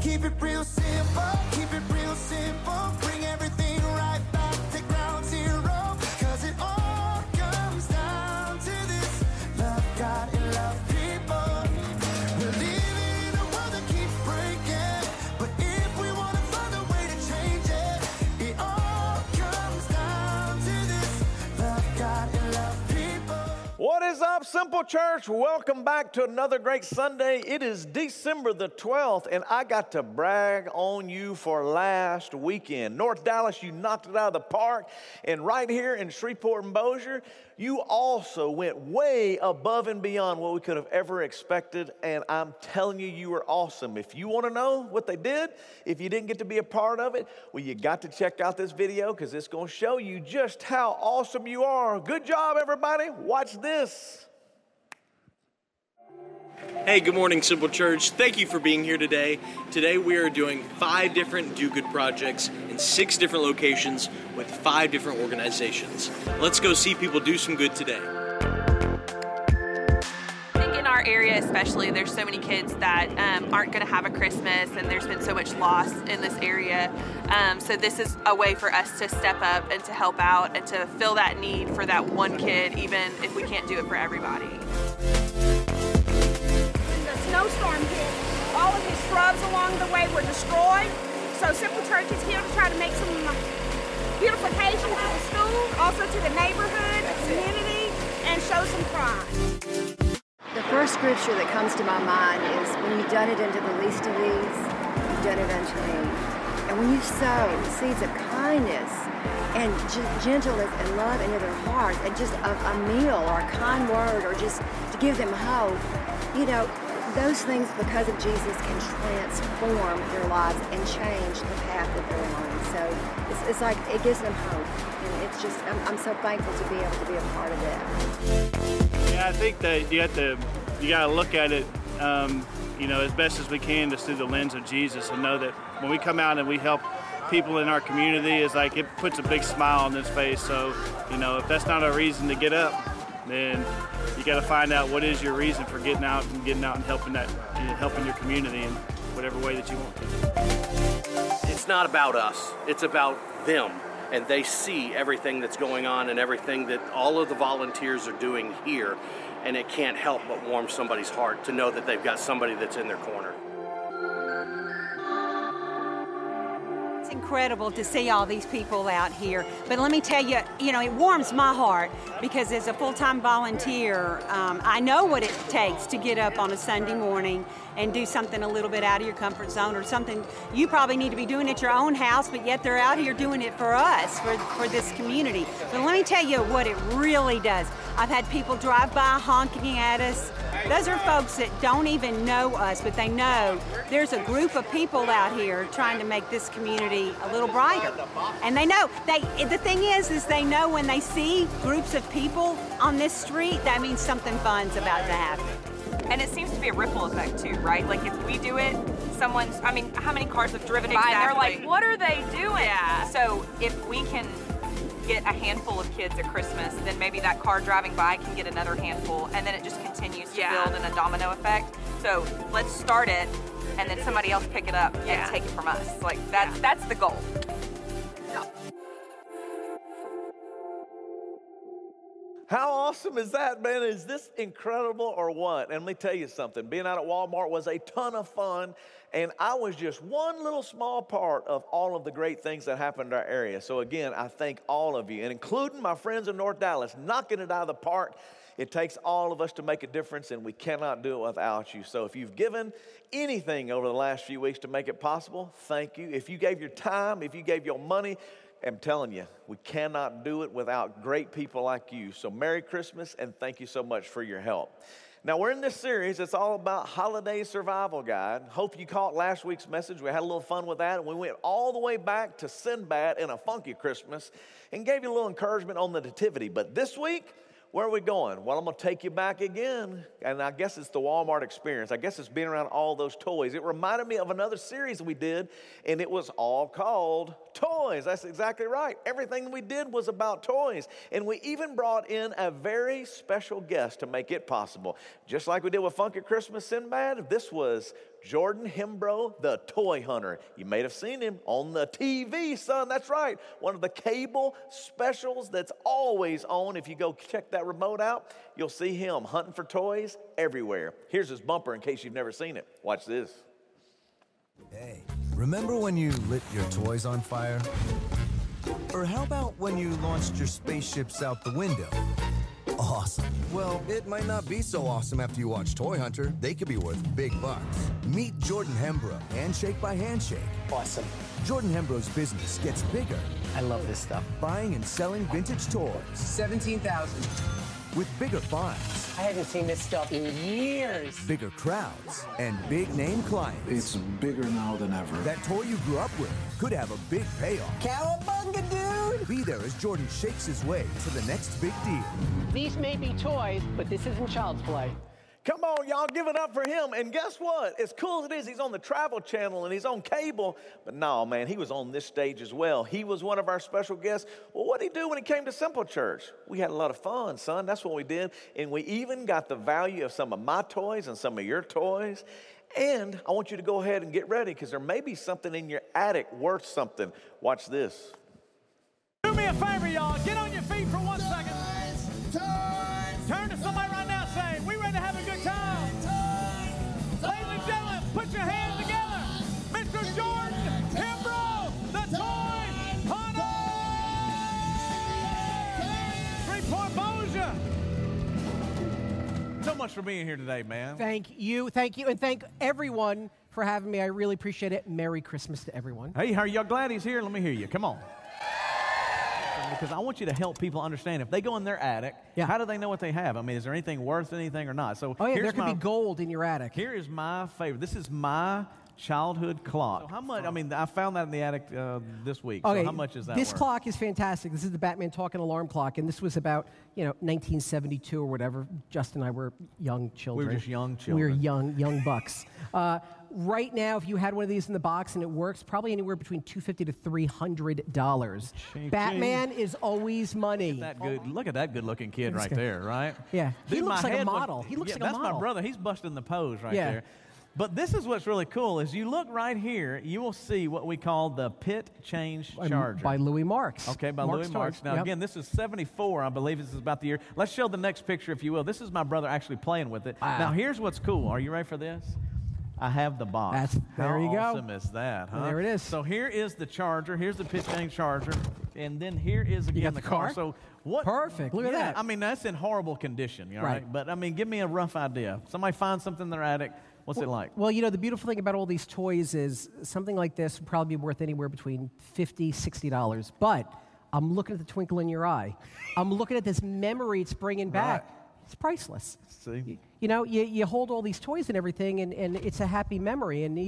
Keep it real simple, keep it real simple. Bring everything right back to ground zero. Cause it all comes down to this. Love God and love people. We're living in a world that keeps breaking, but if we want to find a way to change it, it all comes down to this. Love God and love people. What is up, Simple Church? Welcome back to another great Sunday. It is December the 12th, and I got to brag on you for last weekend. North Dallas, you knocked it out of the park, and right here in Shreveport-Bossier, you also went way above and beyond what we could have ever expected, and I'm telling you, you were awesome. If you want to know what they did, if you didn't get to be a part of it, well, you got to check out this video because it's going to show you just how awesome you are. Good job, everybody. Watch this. Hey, good morning, Simple Church. Thank you for being here today. Today we are doing 5 different do-good projects in 6 different locations with 5 different organizations. Let's go see people do some good today. I think in our area especially, there's so many kids that aren't going to have a Christmas, and there's been so much loss in this area. So this is a way for us to step up and to help out and to fill that need for that one kid, even if we can't do it for everybody. Snowstorm hit. All of his shrubs along the way were destroyed. So Simple Church is here to try to make some beautification to the school, also to the neighborhood, the community, and show some pride. The first scripture that comes to my mind is, when you've done it unto the least of these, you've done it unto me. And when you sow seeds of kindness and gentleness and love into their hearts, and just a meal or a kind word or just to give them hope, you know, those things, because of Jesus, can transform their lives and change the path that they're on. So it's like, it gives them hope. And it's just, I'm so thankful to be able to be a part of that. Yeah, I think that you gotta look at it, as best as we can, just through the lens of Jesus, and know that when we come out and we help people in our community, it's like, it puts a big smile on his face. So, if that's not a reason to get up, then you got to find out what is your reason for getting out and helping your community in whatever way that you want to. It's not about us, it's about them. And they see everything that's going on and everything that all of the volunteers are doing here. And it can't help but warm somebody's heart to know that they've got somebody that's in their corner. It's incredible to see all these people out here, but let me tell you, it warms my heart, because as a full-time volunteer, I know what it takes to get up on a Sunday morning and do something a little bit out of your comfort zone, or something you probably need to be doing at your own house, but yet they're out here doing it for us, for this community. But let me tell you what it really does. I've had people drive by honking at us. Those are folks that don't even know us, but they know there's a group of people out here trying to make this community a little brighter. And they know, the thing is they know when they see groups of people on this street, that means something fun's about to happen. And it seems to be a ripple effect too, right? Like if we do it, how many cars have driven by and they're like, what are they doing? Yeah. So if we can get a handful of kids at Christmas, then maybe that car driving by can get another handful, and then it just continues to build in a domino effect. So let's start it, and then somebody else pick it up and take it from us. Like that's the goal. How awesome is that, man? Is this incredible or what? And let me tell you something. Being out at Walmart was a ton of fun, and I was just one little small part of all of the great things that happened in our area. So again, I thank all of you, and including my friends in North Dallas, knocking it out of the park. It takes all of us to make a difference, and we cannot do it without you. So if you've given anything over the last few weeks to make it possible, thank you. If you gave your time, if you gave your money, I'm telling you, we cannot do it without great people like you. So Merry Christmas, and thank you so much for your help. Now, we're in this series. It's all about Holiday Survival Guide. Hope you caught last week's message. We had a little fun with that. We went all the way back to Sinbad and a Funky Christmas and gave you a little encouragement on the nativity. But this week, where are we going? Well, I'm going to take you back again, and I guess it's the Walmart experience. I guess it's being around all those toys. It reminded me of another series we did, and it was all called Toys. That's exactly right. Everything we did was about toys, and we even brought in a very special guest to make it possible. Just like we did with Funky Christmas Sinbad, this was Jordan Hembrough, the toy hunter. You may have seen him on the TV, son. That's right. One of the cable specials that's always on. If you go check that remote out, you'll see him hunting for toys everywhere. Here's his bumper in case you've never seen it. Watch this. Hey, remember when you lit your toys on fire? Or how about when you launched your spaceships out the window? Awesome. Well, it might not be so awesome after you watch Toy Hunter. They could be worth big bucks. Meet Jordan Hembrough, handshake by handshake. Awesome. Jordan Hembrough's business gets bigger. I love this stuff. Buying and selling vintage toys. 17,000. With bigger finds. I haven't seen this stuff in years. Bigger crowds and big name clients. It's bigger now than ever. That toy you grew up with could have a big payoff. Cowabunga, dude! Be there as Jordan shakes his way to the next big deal. These may be toys, but this isn't child's play. Come on, y'all, give it up for him. And guess what? As cool as it is, he's on the Travel Channel and he's on cable. But no, man, he was on this stage as well. He was one of our special guests. Well, what did he do when he came to Simple Church? We had a lot of fun, son. That's what we did. And we even got the value of some of my toys and some of your toys. And I want you to go ahead and get ready because there may be something in your attic worth something. Watch this. Do me a favor, y'all. Get on your feet for 1 second. Toys. Turn to somebody right now and say, we ready to have a good time. Ladies and gentlemen, put your hands together. Mr. Jordan Hembrough, the toy hunter. Shreveport-Bossier. So much for being here today, man. Thank you, and thank everyone for having me. I really appreciate it. Merry Christmas to everyone. Hey, how are y'all glad he's here? Let me hear you. Come on. Because I want you to help people understand. If they go in their attic, how do they know what they have? I mean, is there anything worth anything or not? So there could be gold in your attic. Here is my favorite. This is my childhood clock. So how much? I mean, I found that in the attic this week. Okay, so how much is that This worth? Clock is fantastic. This is the Batman talking alarm clock, and this was about, 1972 or whatever. Justin and I were young children. We were just young children. We were young bucks. Right now, if you had one of these in the box and it works, probably anywhere between $250 to $300. Ching, Batman ching. Is always money. Look at that good-looking kid right there, right? Yeah. He looks like a model. That's my brother. He's busting the pose right there. But this is what's really cool. As you look right here, you will see what we call the pit change charger. By Louis Marx. Okay, by Louis Marx. Now, again, this is 74, I believe. This is about the year. Let's show the next picture, if you will. This is my brother actually playing with it. Wow. Now, here's what's cool. Are you ready for this? I have the box. How awesome is that, huh? And there it is. So here is the charger. Here's the pit change charger. And then here is, again, the car. So what? Perfect. Look at that. I mean, that's in horrible condition, right? But, I mean, give me a rough idea. Somebody find something in their attic. What's it like? Well, the beautiful thing about all these toys is something like this would probably be worth anywhere between $50, $60. But I'm looking at the twinkle in your eye. I'm looking at this memory it's bringing back. Right. It's priceless. See? You hold all these toys and everything, and it's a happy memory. And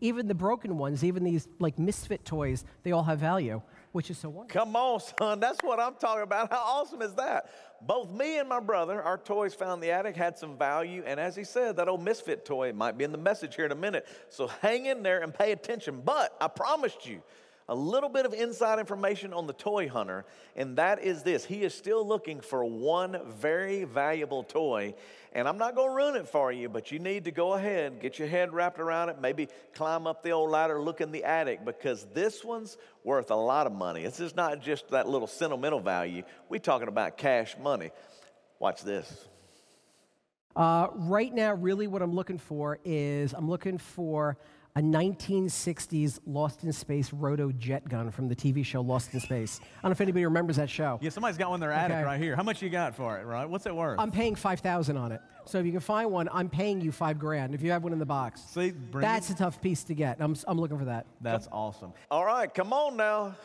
even the broken ones, even these, misfit toys, they all have value, which is so wonderful. Come on, son. That's what I'm talking about. How awesome is that? Both me and my brother, our toys found in the attic, had some value. And as he said, that old misfit toy might be in the message here in a minute. So hang in there and pay attention. But I promised you a little bit of inside information on the toy hunter, and that is this. He is still looking for one very valuable toy, and I'm not going to ruin it for you, but you need to go ahead, get your head wrapped around it, maybe climb up the old ladder, look in the attic, because this one's worth a lot of money. This is not just that little sentimental value. We're talking about cash money. Watch this. Right now, really what I'm looking for a 1960s Lost in Space Roto Jet gun from the TV show Lost in Space. I don't know if anybody remembers that show. Yeah, somebody's got one in their attic right here. How much you got for it, right? What's it worth? I'm paying $5,000 on it. So if you can find one, I'm paying you $5,000 if you have one in the box. See, that's a tough piece to get. I'm looking for that. That's awesome. All right, come on now.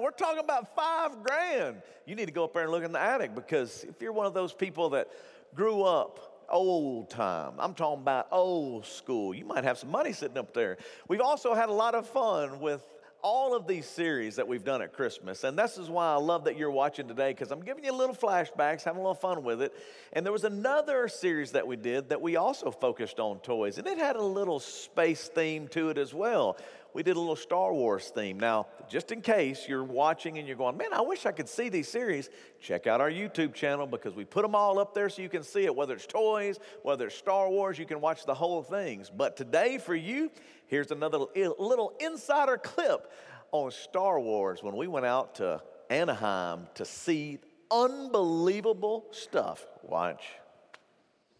We're talking about $5,000. You need to go up there and look in the attic because if you're one of those people that grew up old time. I'm talking about old school. You might have some money sitting up there. We've also had a lot of fun with all of these series that we've done at Christmas, and this is why I love that you're watching today, because I'm giving you little flashbacks, having a little fun with it. And there was another series that we did that we also focused on toys, and it had a little space theme to it as well. we did a little Star Wars theme. Now, just in case you're watching and you're going, man, I wish I could see these series, check out our YouTube channel because we put them all up there so you can see it, whether it's toys, whether it's Star Wars, you can watch the whole things. But today for you, here's another little insider clip on Star Wars when we went out to Anaheim to see unbelievable stuff. Watch.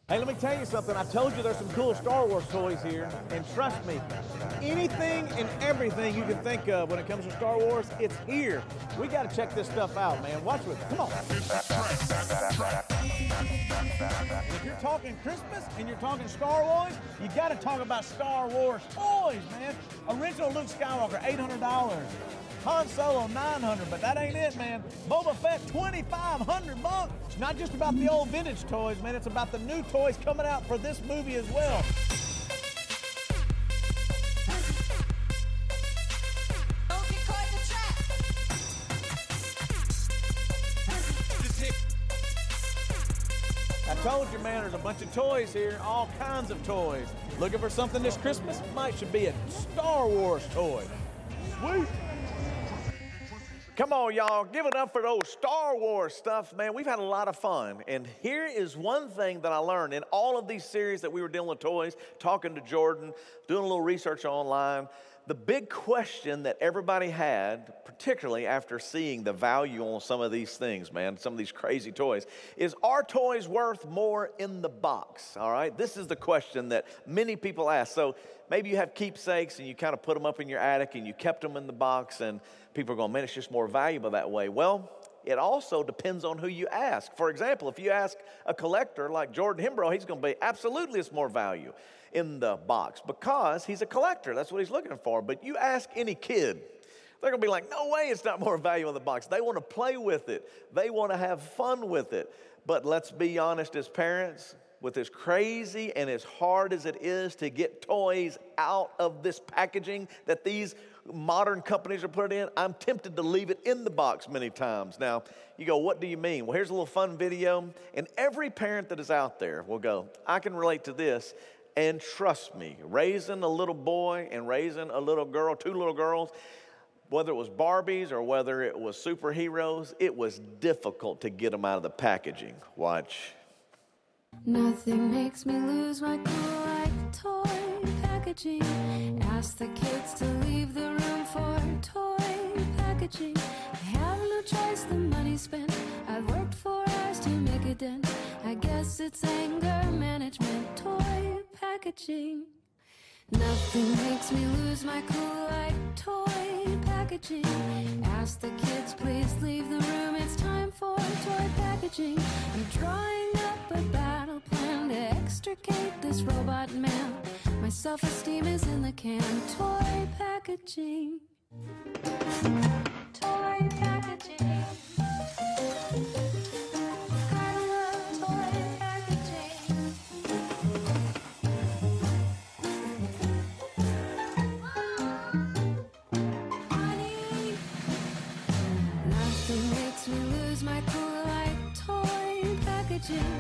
Hey, let me tell you something. I told you there's some cool Star Wars toys here, and trust me, anything and everything you can think of when it comes to Star Wars, it's here. We got to check this stuff out, man. Watch with me. Come on. If you're talking Christmas and you're talking Star Wars, you got to talk about Star Wars toys, man. Original Luke Skywalker, $800. Han Solo, $900, but that ain't it, man. Boba Fett, $2,500. It's not just about the old vintage toys, man. It's about the new toys coming out for this movie as well. Don't get caught in the trap. I told you, man, there's a bunch of toys here, all kinds of toys. Looking for something this Christmas? Might should be a Star Wars toy. Sweet. Come on, y'all. Give it up for the old Star Wars stuff, man. We've had a lot of fun. And here is one thing that I learned in all of these series that we were dealing with toys, talking to Jordan, doing a little research online. The big question that everybody had, particularly after seeing the value on some of these things, man, some of these crazy toys, is are toys worth more in the box, all right? This is the question that many people ask. So maybe you have keepsakes and you kind of put them up in your attic and you kept them in the box and people are going, man, it's just more valuable that way. Well, it also depends on who you ask. For example, if you ask a collector like Jordan Hembrough, he's going to be absolutely it's more value in the box because he's a collector. That's what he's looking for. But you ask any kid, they're going to be like, no way it's not more value in the box. They want to play with it. They want to have fun with it. But let's be honest as parents, with as crazy and as hard as it is to get toys out of this packaging that these modern companies are put in, I'm tempted to leave it in the box many times. Now, you go, what do you mean? Well, here's a little fun video. And every parent that is out there will go, I can relate to this. And trust me, raising a little boy and raising a little girl, two little girls, whether it was Barbies or whether it was superheroes, it was difficult to get them out of the packaging. Watch. Nothing makes me lose my cool like toy packaging. Ask the kids to leave the room for toy packaging. I have no choice, the money spent. I've worked 4 hours to make a dent. I guess it's anger management, toy packaging. Nothing makes me lose my cool like toy packaging. Ask the kids, please leave the room. It's time for toy packaging. I'm drawing up a battle plan to extricate this robot man. My self-esteem is in the can. Toy packaging. Toy packaging. Gotta love toy packaging. Money. Nothing makes me lose my cool like toy packaging.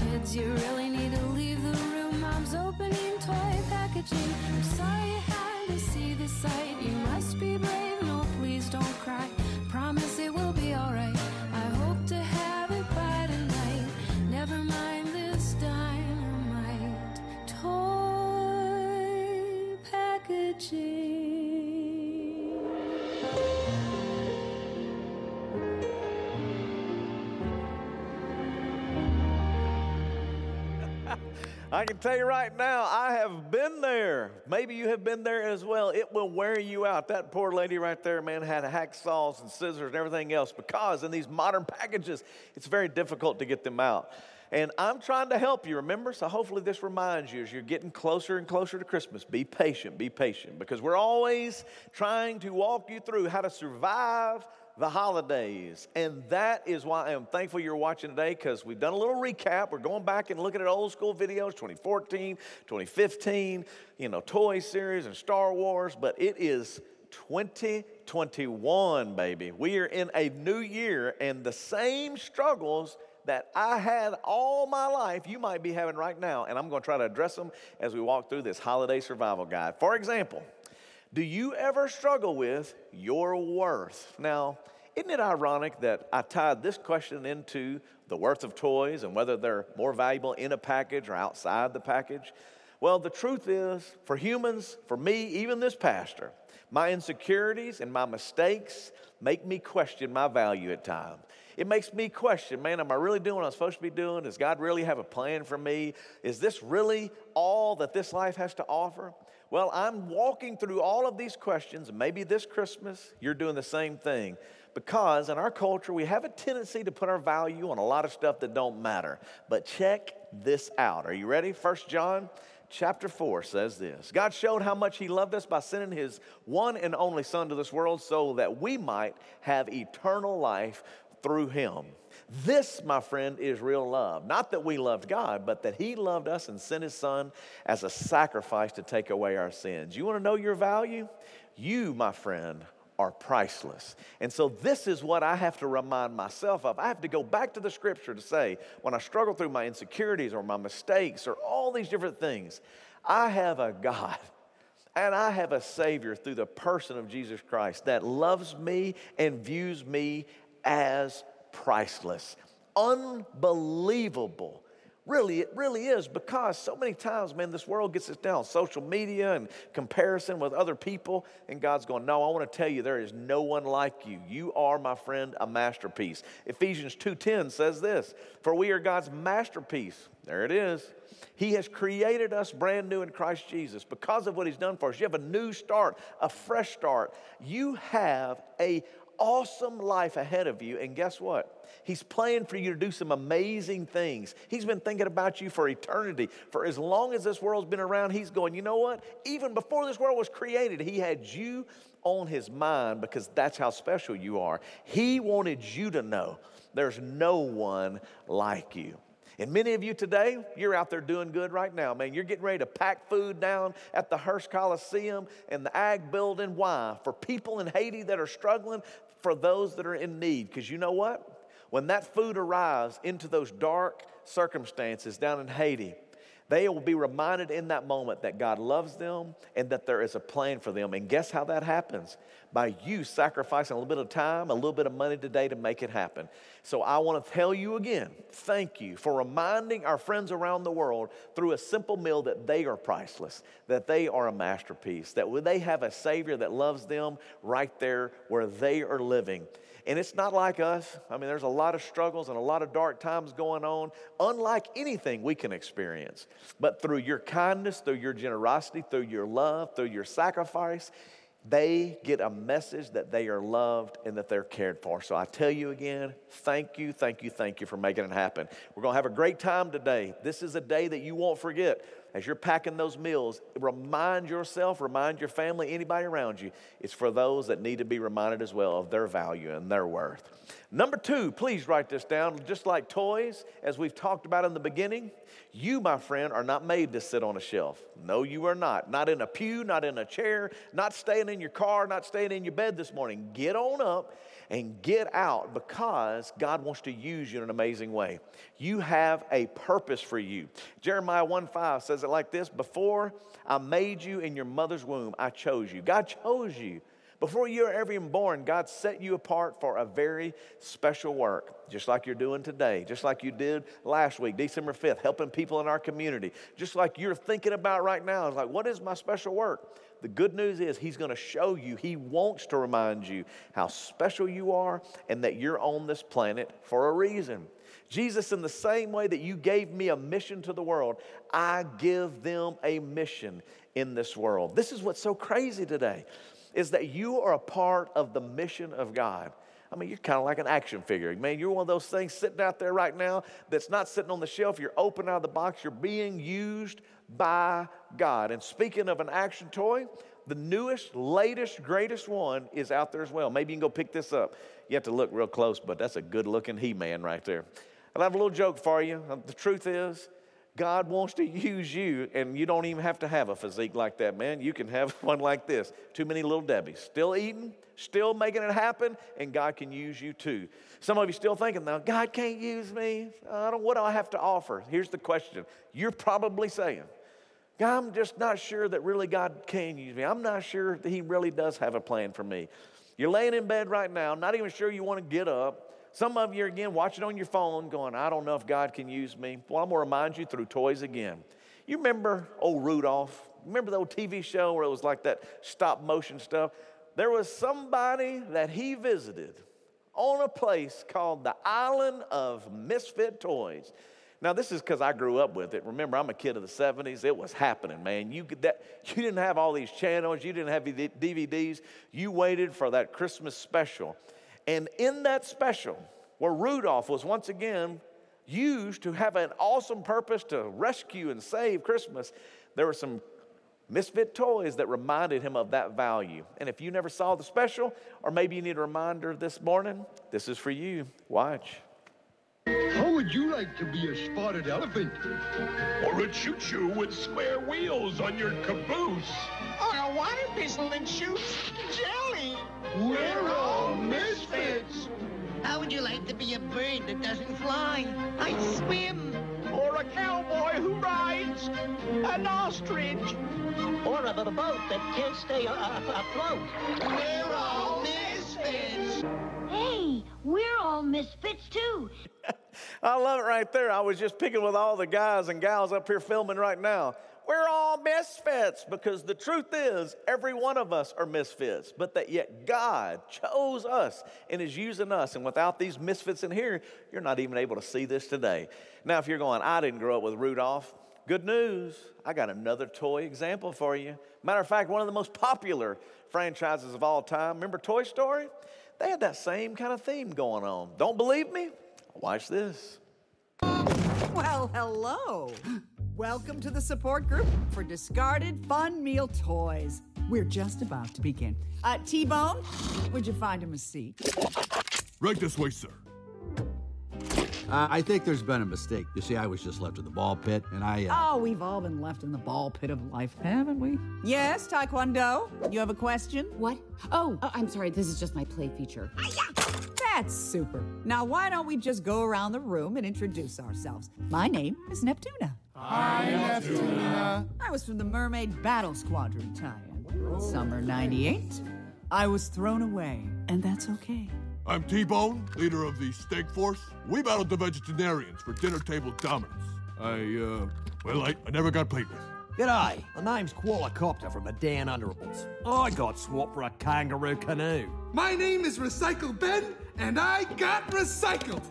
Kids, you really need to leave the room. Mom's opening toy packaging. I'm sorry you had to see this sight. You must be brave. No, please don't cry. Promise it will be all right. I hope to have it by tonight. Never mind this dynamite. Toy packaging. I can tell you right now, I have been there. Maybe you have been there as well. It will wear you out. That poor lady right there, man, had hacksaws and scissors and everything else because in these modern packages, it's very difficult to get them out. And I'm trying to help you, remember? So hopefully this reminds you as you're getting closer and closer to Christmas, be patient, because we're always trying to walk you through how to survive the holidays, and that is why I'm thankful you're watching today, because we've done a little recap. We're going back and looking at old school videos, 2014, 2015, toy series and Star Wars, but it is 2021, baby. We are in a new year, and the same struggles that I had all my life, you might be having right now, and I'm going to try to address them as we walk through this holiday survival guide. For example, Do you ever struggle with your worth? Now, isn't it ironic that I tied this question into the worth of toys and whether they're more valuable in a package or outside the package? Well, the truth is, for humans, for me, even this pastor, my insecurities and my mistakes make me question my value at times. It makes me question, man, am I really doing what I'm supposed to be doing? Does God really have a plan for me? Is this really all that this life has to offer? Well, I'm walking through all of these questions. Maybe this Christmas, you're doing the same thing. Because in our culture, we have a tendency to put our value on a lot of stuff that don't matter. But check this out. Are you ready? 1 John chapter 4 says this: God showed how much he loved us by sending his one and only son to this world so that we might have eternal life through him. This, my friend, is real love. Not that we loved God, but that he loved us and sent his son as a sacrifice to take away our sins. You want to know your value? You, my friend, are priceless. And so this is what I have to remind myself of. I have to go back to the scripture to say, when I struggle through my insecurities or my mistakes or all these different things, I have a God and I have a Savior through the person of Jesus Christ that loves me and views me as priceless. Unbelievable. Really, it really is, because so many times, man, this world gets us down. Social media and comparison with other people. And God's going, no, I want to tell you there is no one like you. You are, my friend, a masterpiece. Ephesians 2:10 says this: for we are God's masterpiece. There it is. He has created us brand new in Christ Jesus because of what he's done for us. You have a new start, a fresh start. You have a awesome life ahead of you, and guess what? He's planning for you to do some amazing things. He's been thinking about you for eternity. For as long as this world's been around, he's going, you know what? Even before this world was created, he had you on his mind because that's how special you are. He wanted you to know there's no one like you. And many of you today, you're out there doing good right now, man. You're getting ready to pack food down at the Hirsch Coliseum and the Ag Building. Why? For people in Haiti that are struggling, for those that are in need. Because you know what? When that food arrives into those dark circumstances down in Haiti, they will be reminded in that moment that God loves them and that there is a plan for them. And guess how that happens? By you sacrificing a little bit of time, a little bit of money today to make it happen. So I want to tell you again, thank you for reminding our friends around the world through a simple meal that they are priceless, that they are a masterpiece, that they have a Savior that loves them right there where they are living. And it's not like us. I mean, there's a lot of struggles and a lot of dark times going on, unlike anything we can experience. But through your kindness, through your generosity, through your love, through your sacrifice, they get a message that they are loved and that they're cared for. So I tell you again, thank you, thank you, thank you for making it happen. We're going to have a great time today. This is a day that you won't forget. As you're packing those meals, remind yourself, remind your family, anybody around you. It's for those that need to be reminded as well of their value and their worth. Number 2, please write this down. Just like toys, as we've talked about in the beginning, you, my friend, are not made to sit on a shelf. No, you are not. Not in a pew, not in a chair, not staying in your car, not staying in your bed this morning. Get on up and get out, because God wants to use you in an amazing way. You have a purpose for you. Jeremiah 1:5 says it like this: before I made you in your mother's womb, I chose you. God chose you. Before you were ever even born, God set you apart for a very special work, just like you're doing today, just like you did last week, December 5th, helping people in our community, just like you're thinking about right now. It's like, what is my special work? The good news is he's going to show you, he wants to remind you how special you are and that you're on this planet for a reason. Jesus, in the same way that you gave me a mission to the world, I give them a mission in this world. This is what's so crazy today, is that you are a part of the mission of God. I mean, you're kind of like an action figure. Man, you're one of those things sitting out there right now that's not sitting on the shelf. You're open out of the box. You're being used by God. And speaking of an action toy, the newest, latest, greatest one is out there as well. Maybe you can go pick this up. You have to look real close, but that's a good-looking He-Man right there. And I have a little joke for you. The truth is, God wants to use you, and you don't even have to have a physique like that, man. You can have one like this. Too many little Debbies. Still eating, still making it happen, and God can use you too. Some of you still thinking, now, God can't use me. What do I have to offer? Here's the question. You're probably saying, I'm just not sure that really God can use me. I'm not sure that he really does have a plan for me. You're laying in bed right now, not even sure you want to get up. Some of you are, again, watching on your phone going, I don't know if God can use me. Well, I'm going to remind you through toys again. You remember old Rudolph? Remember the old TV show where it was like that stop motion stuff? There was somebody that he visited on a place called the Island of Misfit Toys. Now, this is because I grew up with it. Remember, I'm a kid of the 70s. It was happening, man. You didn't have all these channels. You didn't have DVDs. You waited for that Christmas special. And in that special, where Rudolph was once again used to have an awesome purpose to rescue and save Christmas, there were some misfit toys that reminded him of that value. And if you never saw the special, or maybe you need a reminder this morning, this is for you. Watch. How would you like to be a spotted elephant? Or a choo-choo with square wheels on your caboose? Or a water pistol that shoots jelly? We're all misfits. How would you like to be a bird that doesn't fly? I'd swim. Or a cowboy who rides an ostrich. Or a boat that can't stay afloat. We're all misfits. Hey, we're all misfits too. I love it right there. I was just picking with all the guys and gals up here filming right now. We're all misfits because the truth is every one of us are misfits, but that yet God chose us and is using us. And without these misfits in here, you're not even able to see this today. Now, if you're going, I didn't grow up with Rudolph, good news. I got another toy example for you. Matter of fact, one of the most popular franchises of all time. Remember Toy Story? They had that same kind of theme going on. Don't believe me? Watch this. Well, hello. Welcome to the support group for discarded fun meal toys. We're just about to begin. T-Bone, would you find him a seat? Right this way, sir. I think there's been a mistake. You see, I was just left in the ball pit, and I... Oh, we've all been left in the ball pit of life, haven't we? Yes, Taekwondo, you have a question? What? Oh, I'm sorry, this is just my play feature. That's super. Now, why don't we just go around the room and introduce ourselves? My name is Neptuna. Hi, Neptuna. I was from the Mermaid Battle Squadron tie-in. Summer 98. I was thrown away, and that's okay. I'm T-Bone, leader of the Steak Force. We battled the vegetarians for dinner table dominance. I never got played with. G'day, my name's Qualicopter from the Dan Underables. I got swapped for a kangaroo canoe. My name is Recycle Ben, and I got recycled.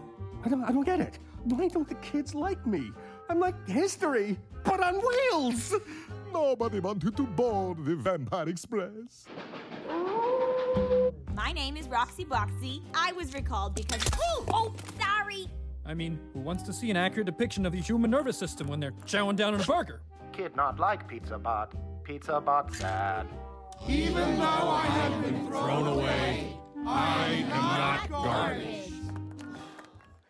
I don't get it. Why don't the kids like me? I'm like history, but on wheels. Nobody wanted to board the Vampire Express. My name is Roxy Boxy. I was recalled because... Oh, sorry! I mean, who wants to see an accurate depiction of the human nervous system when they're chowing down on a burger? Kid not like Pizza Bot. Pizza Bot sad. Even though I have been thrown away, I am not garbage.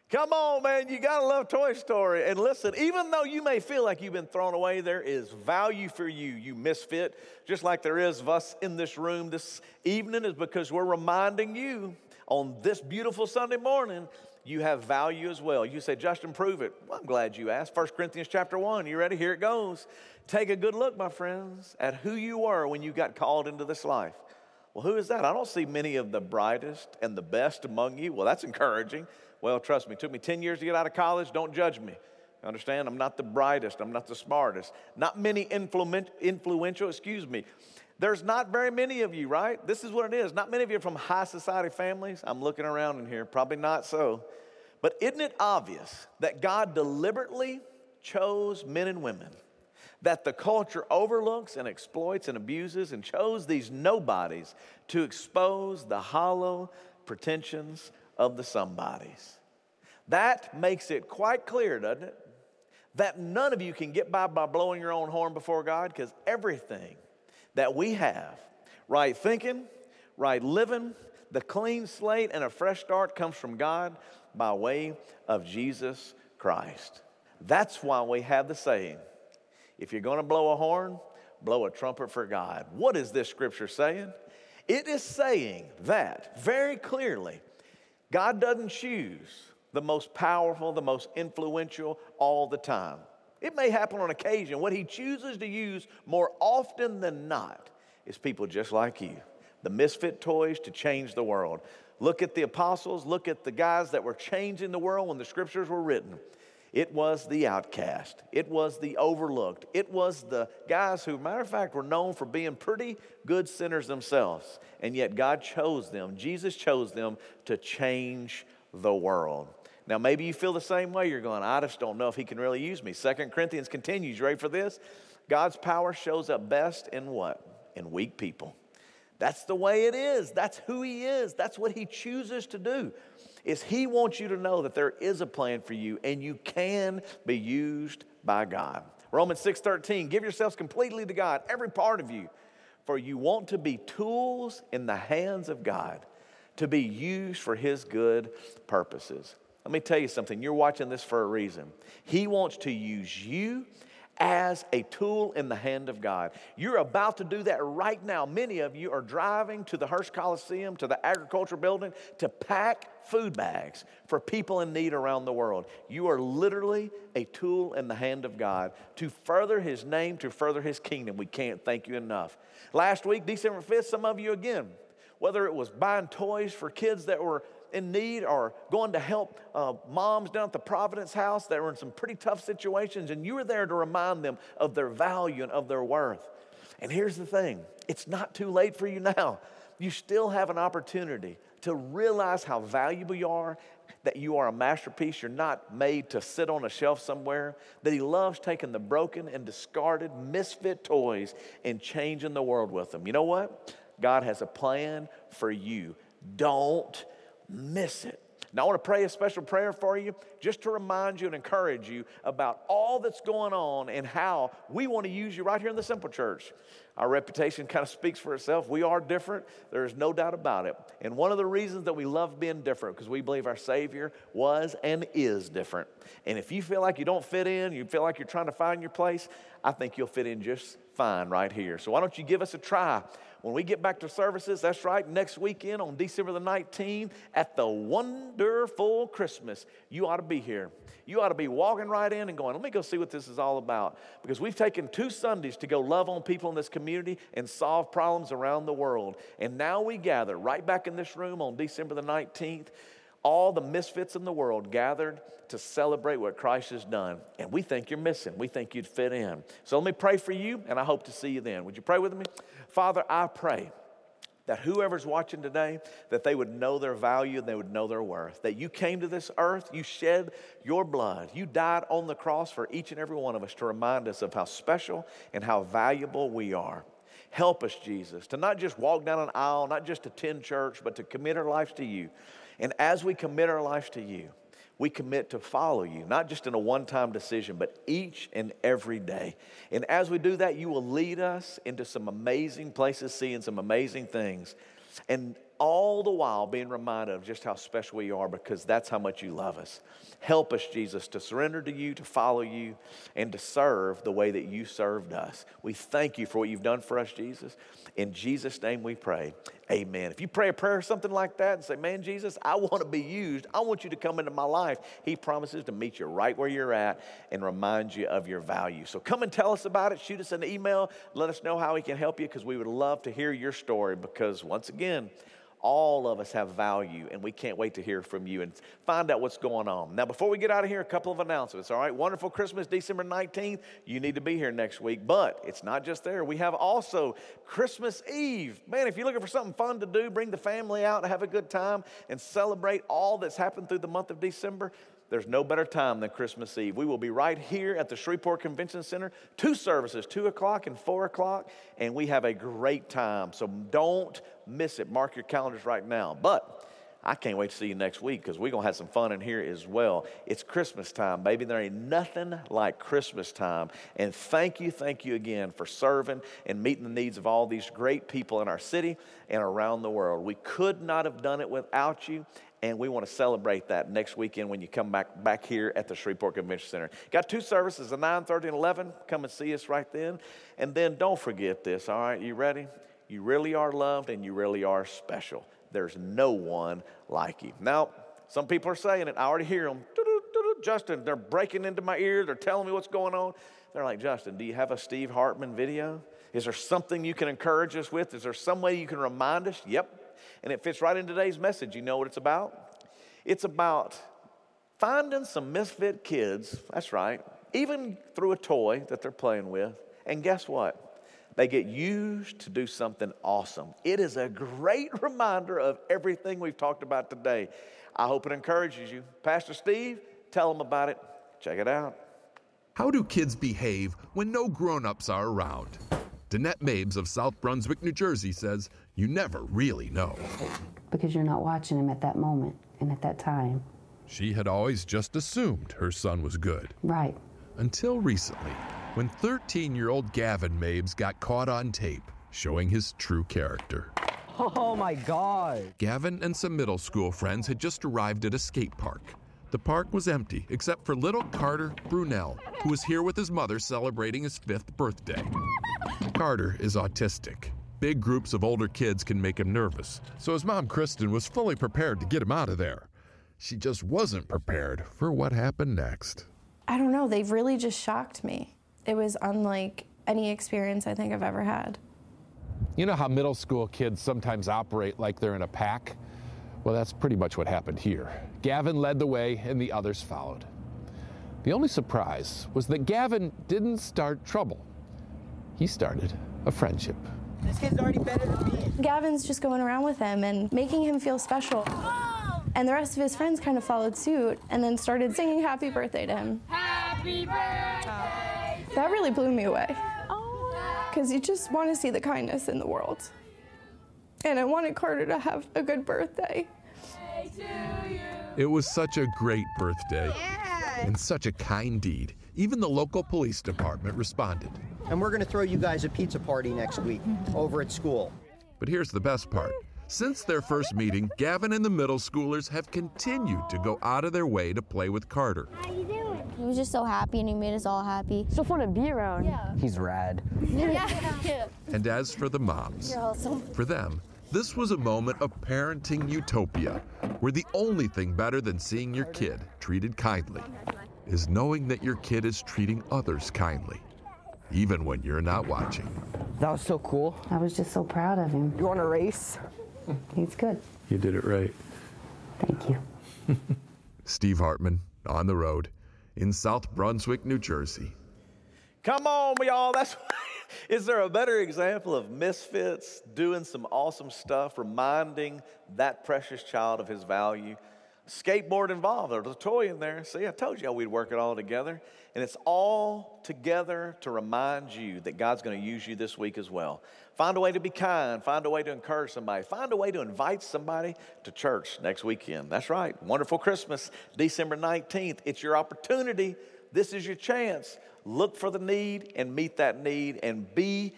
Come on, man. You gotta love Toy Story. And listen, even though you may feel like you've been thrown away, there is value for you, you misfit. Just like there is of us in this room this evening is because we're reminding you on this beautiful Sunday morning, you have value as well. You say, Justin, prove it. Well, I'm glad you asked. 1 Corinthians chapter 1. You ready? Here it goes. Take a good look, my friends, at who you were when you got called into this life. Well, who is that? I don't see many of the brightest and the best among you. Well, that's encouraging. Well, trust me, it took me 10 years to get out of college. Don't judge me. Understand? I'm not the brightest. I'm not the smartest. Not many influential, There's not very many of you, right? This is what it is. Not many of you are from high society families. I'm looking around in here. Probably not so. But isn't it obvious that God deliberately chose men and women that the culture overlooks and exploits and abuses and chose these nobodies to expose the hollow pretensions of the somebodies. That makes it quite clear, doesn't it? That none of you can get by blowing your own horn before God, because everything that we have, right thinking, right living, the clean slate and a fresh start comes from God by way of Jesus Christ. That's why we have the saying, if you're going to blow a horn, blow a trumpet for God. What is this scripture saying? It is saying that very clearly, God doesn't choose the most powerful, the most influential all the time. It may happen on occasion. What he chooses to use more often than not is people just like you, the misfit toys to change the world. Look at the apostles. Look at the guys that were changing the world when the scriptures were written. It was the outcast. It was the overlooked. It was the guys who, matter of fact, were known for being pretty good sinners themselves. And yet God chose them. Jesus chose them to change the world. Now, maybe you feel the same way. You're going, I just don't know if he can really use me. 2 Corinthians continues. You ready for this? God's power shows up best in what? In weak people. That's the way it is. That's who he is. That's what he chooses to do. Is he wants you to know that there is a plan for you and you can be used by God. Romans 6:13, give yourselves completely to God, every part of you, for you want to be tools in the hands of God to be used for his good purposes. Let me tell you something. You're watching this for a reason. He wants to use you as a tool in the hand of God. You're about to do that right now. Many of you are driving to the Hirsch Coliseum, to the agriculture building, to pack food bags for people in need around the world. You are literally a tool in the hand of God to further his name, to further his kingdom. We can't thank you enough. Last week, December 5th, some of you again, whether it was buying toys for kids that were in need or going to help moms down at the Providence House that were in some pretty tough situations, and you were there to remind them of their value and of their worth. And here's the thing, it's not too late for you now. You still have an opportunity to realize how valuable you are, that you are a masterpiece. You're not made to sit on a shelf somewhere, that he loves taking the broken and discarded misfit toys and changing the world with them. You know what? God has a plan for you. Don't miss it. Now, I want to pray a special prayer for you just to remind you and encourage you about all that's going on and how we want to use you right here in the Simple Church. Our reputation kind of speaks for itself. We are different. There is no doubt about it. And one of the reasons that we love being different because we believe our Savior was and is different. And if you feel like you don't fit in, you feel like you're trying to find your place, I think you'll fit in just fine right here. So why don't you give us a try? When we get back to services, that's right, next weekend on December the 19th at the Wonderful Christmas, you ought to be here. You ought to be walking right in and going, let me go see what this is all about. Because we've taken 2 Sundays to go love on people in this community and solve problems around the world. And now we gather right back in this room on December the 19th. All the misfits in the world gathered to celebrate what Christ has done. And we think you're missing. We think you'd fit in. So let me pray for you, and I hope to see you then. Would you pray with me? Father, I pray that whoever's watching today, that they would know their value and they would know their worth, that you came to this earth, you shed your blood, you died on the cross for each and every one of us to remind us of how special and how valuable we are. Help us, Jesus, to not just walk down an aisle, not just attend church, but to commit our lives to you. And as we commit our lives to you, we commit to follow you, not just in a one-time decision, but each and every day. And as we do that, you will lead us into some amazing places, seeing some amazing things, and all the while being reminded of just how special we are because that's how much you love us. Help us, Jesus, to surrender to you, to follow you, and to serve the way that you served us. We thank you for what you've done for us, Jesus. In Jesus' name we pray, amen. If you pray a prayer or something like that and say, man, Jesus, I want to be used. I want you to come into my life. He promises to meet you right where you're at and remind you of your value. So come and tell us about it. Shoot us an email. Let us know how we can help you because we would love to hear your story because, once again, all of us have value, and we can't wait to hear from you and find out what's going on. Now, before we get out of here, a couple of announcements, all right? Wonderful Christmas, December 19th. You need to be here next week, but it's not just there. We have also Christmas Eve. Man, if you're looking for something fun to do, bring the family out, have a good time, and celebrate all that's happened through the month of December. There's no better time than Christmas Eve. We will be right here at the Shreveport Convention Center. 2 services, 2 o'clock and 4 o'clock, and we have a great time. So don't miss it. Mark your calendars right now. But I can't wait to see you next week because we're going to have some fun in here as well. It's Christmas time, baby. There ain't nothing like Christmas time. And thank you again for serving and meeting the needs of all these great people in our city and around the world. We could not have done it without you. And we want to celebrate that next weekend when you come back here at the Shreveport Convention Center. Got 2 services, at 9:30 and 11. Come and see us right then. And then don't forget this, all right? You ready? You really are loved and you really are special. There's no one like you. Now, some people are saying it. I already hear them. Justin, they're breaking into my ear. They're telling me what's going on. They're like, Justin, do you have a Steve Hartman video? Is there something you can encourage us with? Is there some way you can remind us? Yep. And it fits right in today's message. You know what it's about? It's about finding some misfit kids, that's right, even through a toy that they're playing with. And guess what? They get used to do something awesome. It is a great reminder of everything we've talked about today. I hope it encourages you. Pastor Steve, tell them about it. Check it out. How do kids behave when no grown-ups are around? Danette Mabes of South Brunswick, New Jersey says, you never really know. Because you're not watching them at that moment and at that time. She had always just assumed her son was good. Right. Until recently, when 13-year-old Gavin Mabes got caught on tape, showing his true character. Oh my God. Gavin and some middle school friends had just arrived at a skate park. The park was empty, except for little Carter Brunel, who was here with his mother celebrating his 5th birthday. Carter is autistic. Big groups of older kids can make him nervous, so his mom, Kristen, was fully prepared to get him out of there. She just wasn't prepared for what happened next. I don't know, they've really just shocked me. It was unlike any experience I think I've ever had. You know how middle school kids sometimes operate like they're in a pack? Well, that's pretty much what happened here. Gavin led the way and the others followed. The only surprise was that Gavin didn't start trouble. He started a friendship. This kid's already better than me. Gavin's just going around with him and making him feel special. And the rest of his friends kind of followed suit and then started singing happy birthday to him. Happy birthday! That really blew me away, because you just want to see the kindness in the world. And I wanted Carter to have a good birthday. It was such a great birthday and such a kind deed. Even the local police department responded. And we're going to throw you guys a pizza party next week over at school. But here's the best part. Since their first meeting, Gavin and the middle schoolers have continued to go out of their way to play with Carter. How you doing? He was just so happy, and he made us all happy. So fun to be around. Yeah. He's rad. Yeah. And as for the moms, you're awesome. For them, this was a moment of parenting utopia, where the only thing better than seeing your kid treated kindly is knowing that your kid is treating others kindly, even when you're not watching. That was so cool. I was just so proud of him. You want a race? He's good. You did it right. Thank you. Steve Hartman, on the road, in South Brunswick, New Jersey. Come on, y'all. Is there a better example of misfits doing some awesome stuff, reminding that precious child of his value? Skateboard involved. There's a toy in there. See, I told y'all we'd work it all together. And it's all together to remind you that God's going to use you this week as well. Find a way to be kind. Find a way to encourage somebody. Find a way to invite somebody to church next weekend. That's right. Wonderful Christmas, December 19th. It's your opportunity. This is your chance. Look for the need and meet that need and be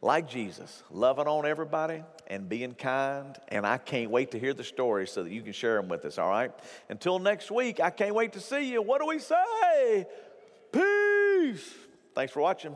like Jesus, loving on everybody and being kind. And I can't wait to hear the stories so that you can share them with us, all right? Until next week, I can't wait to see you. What do we say? Peace. Thanks for watching.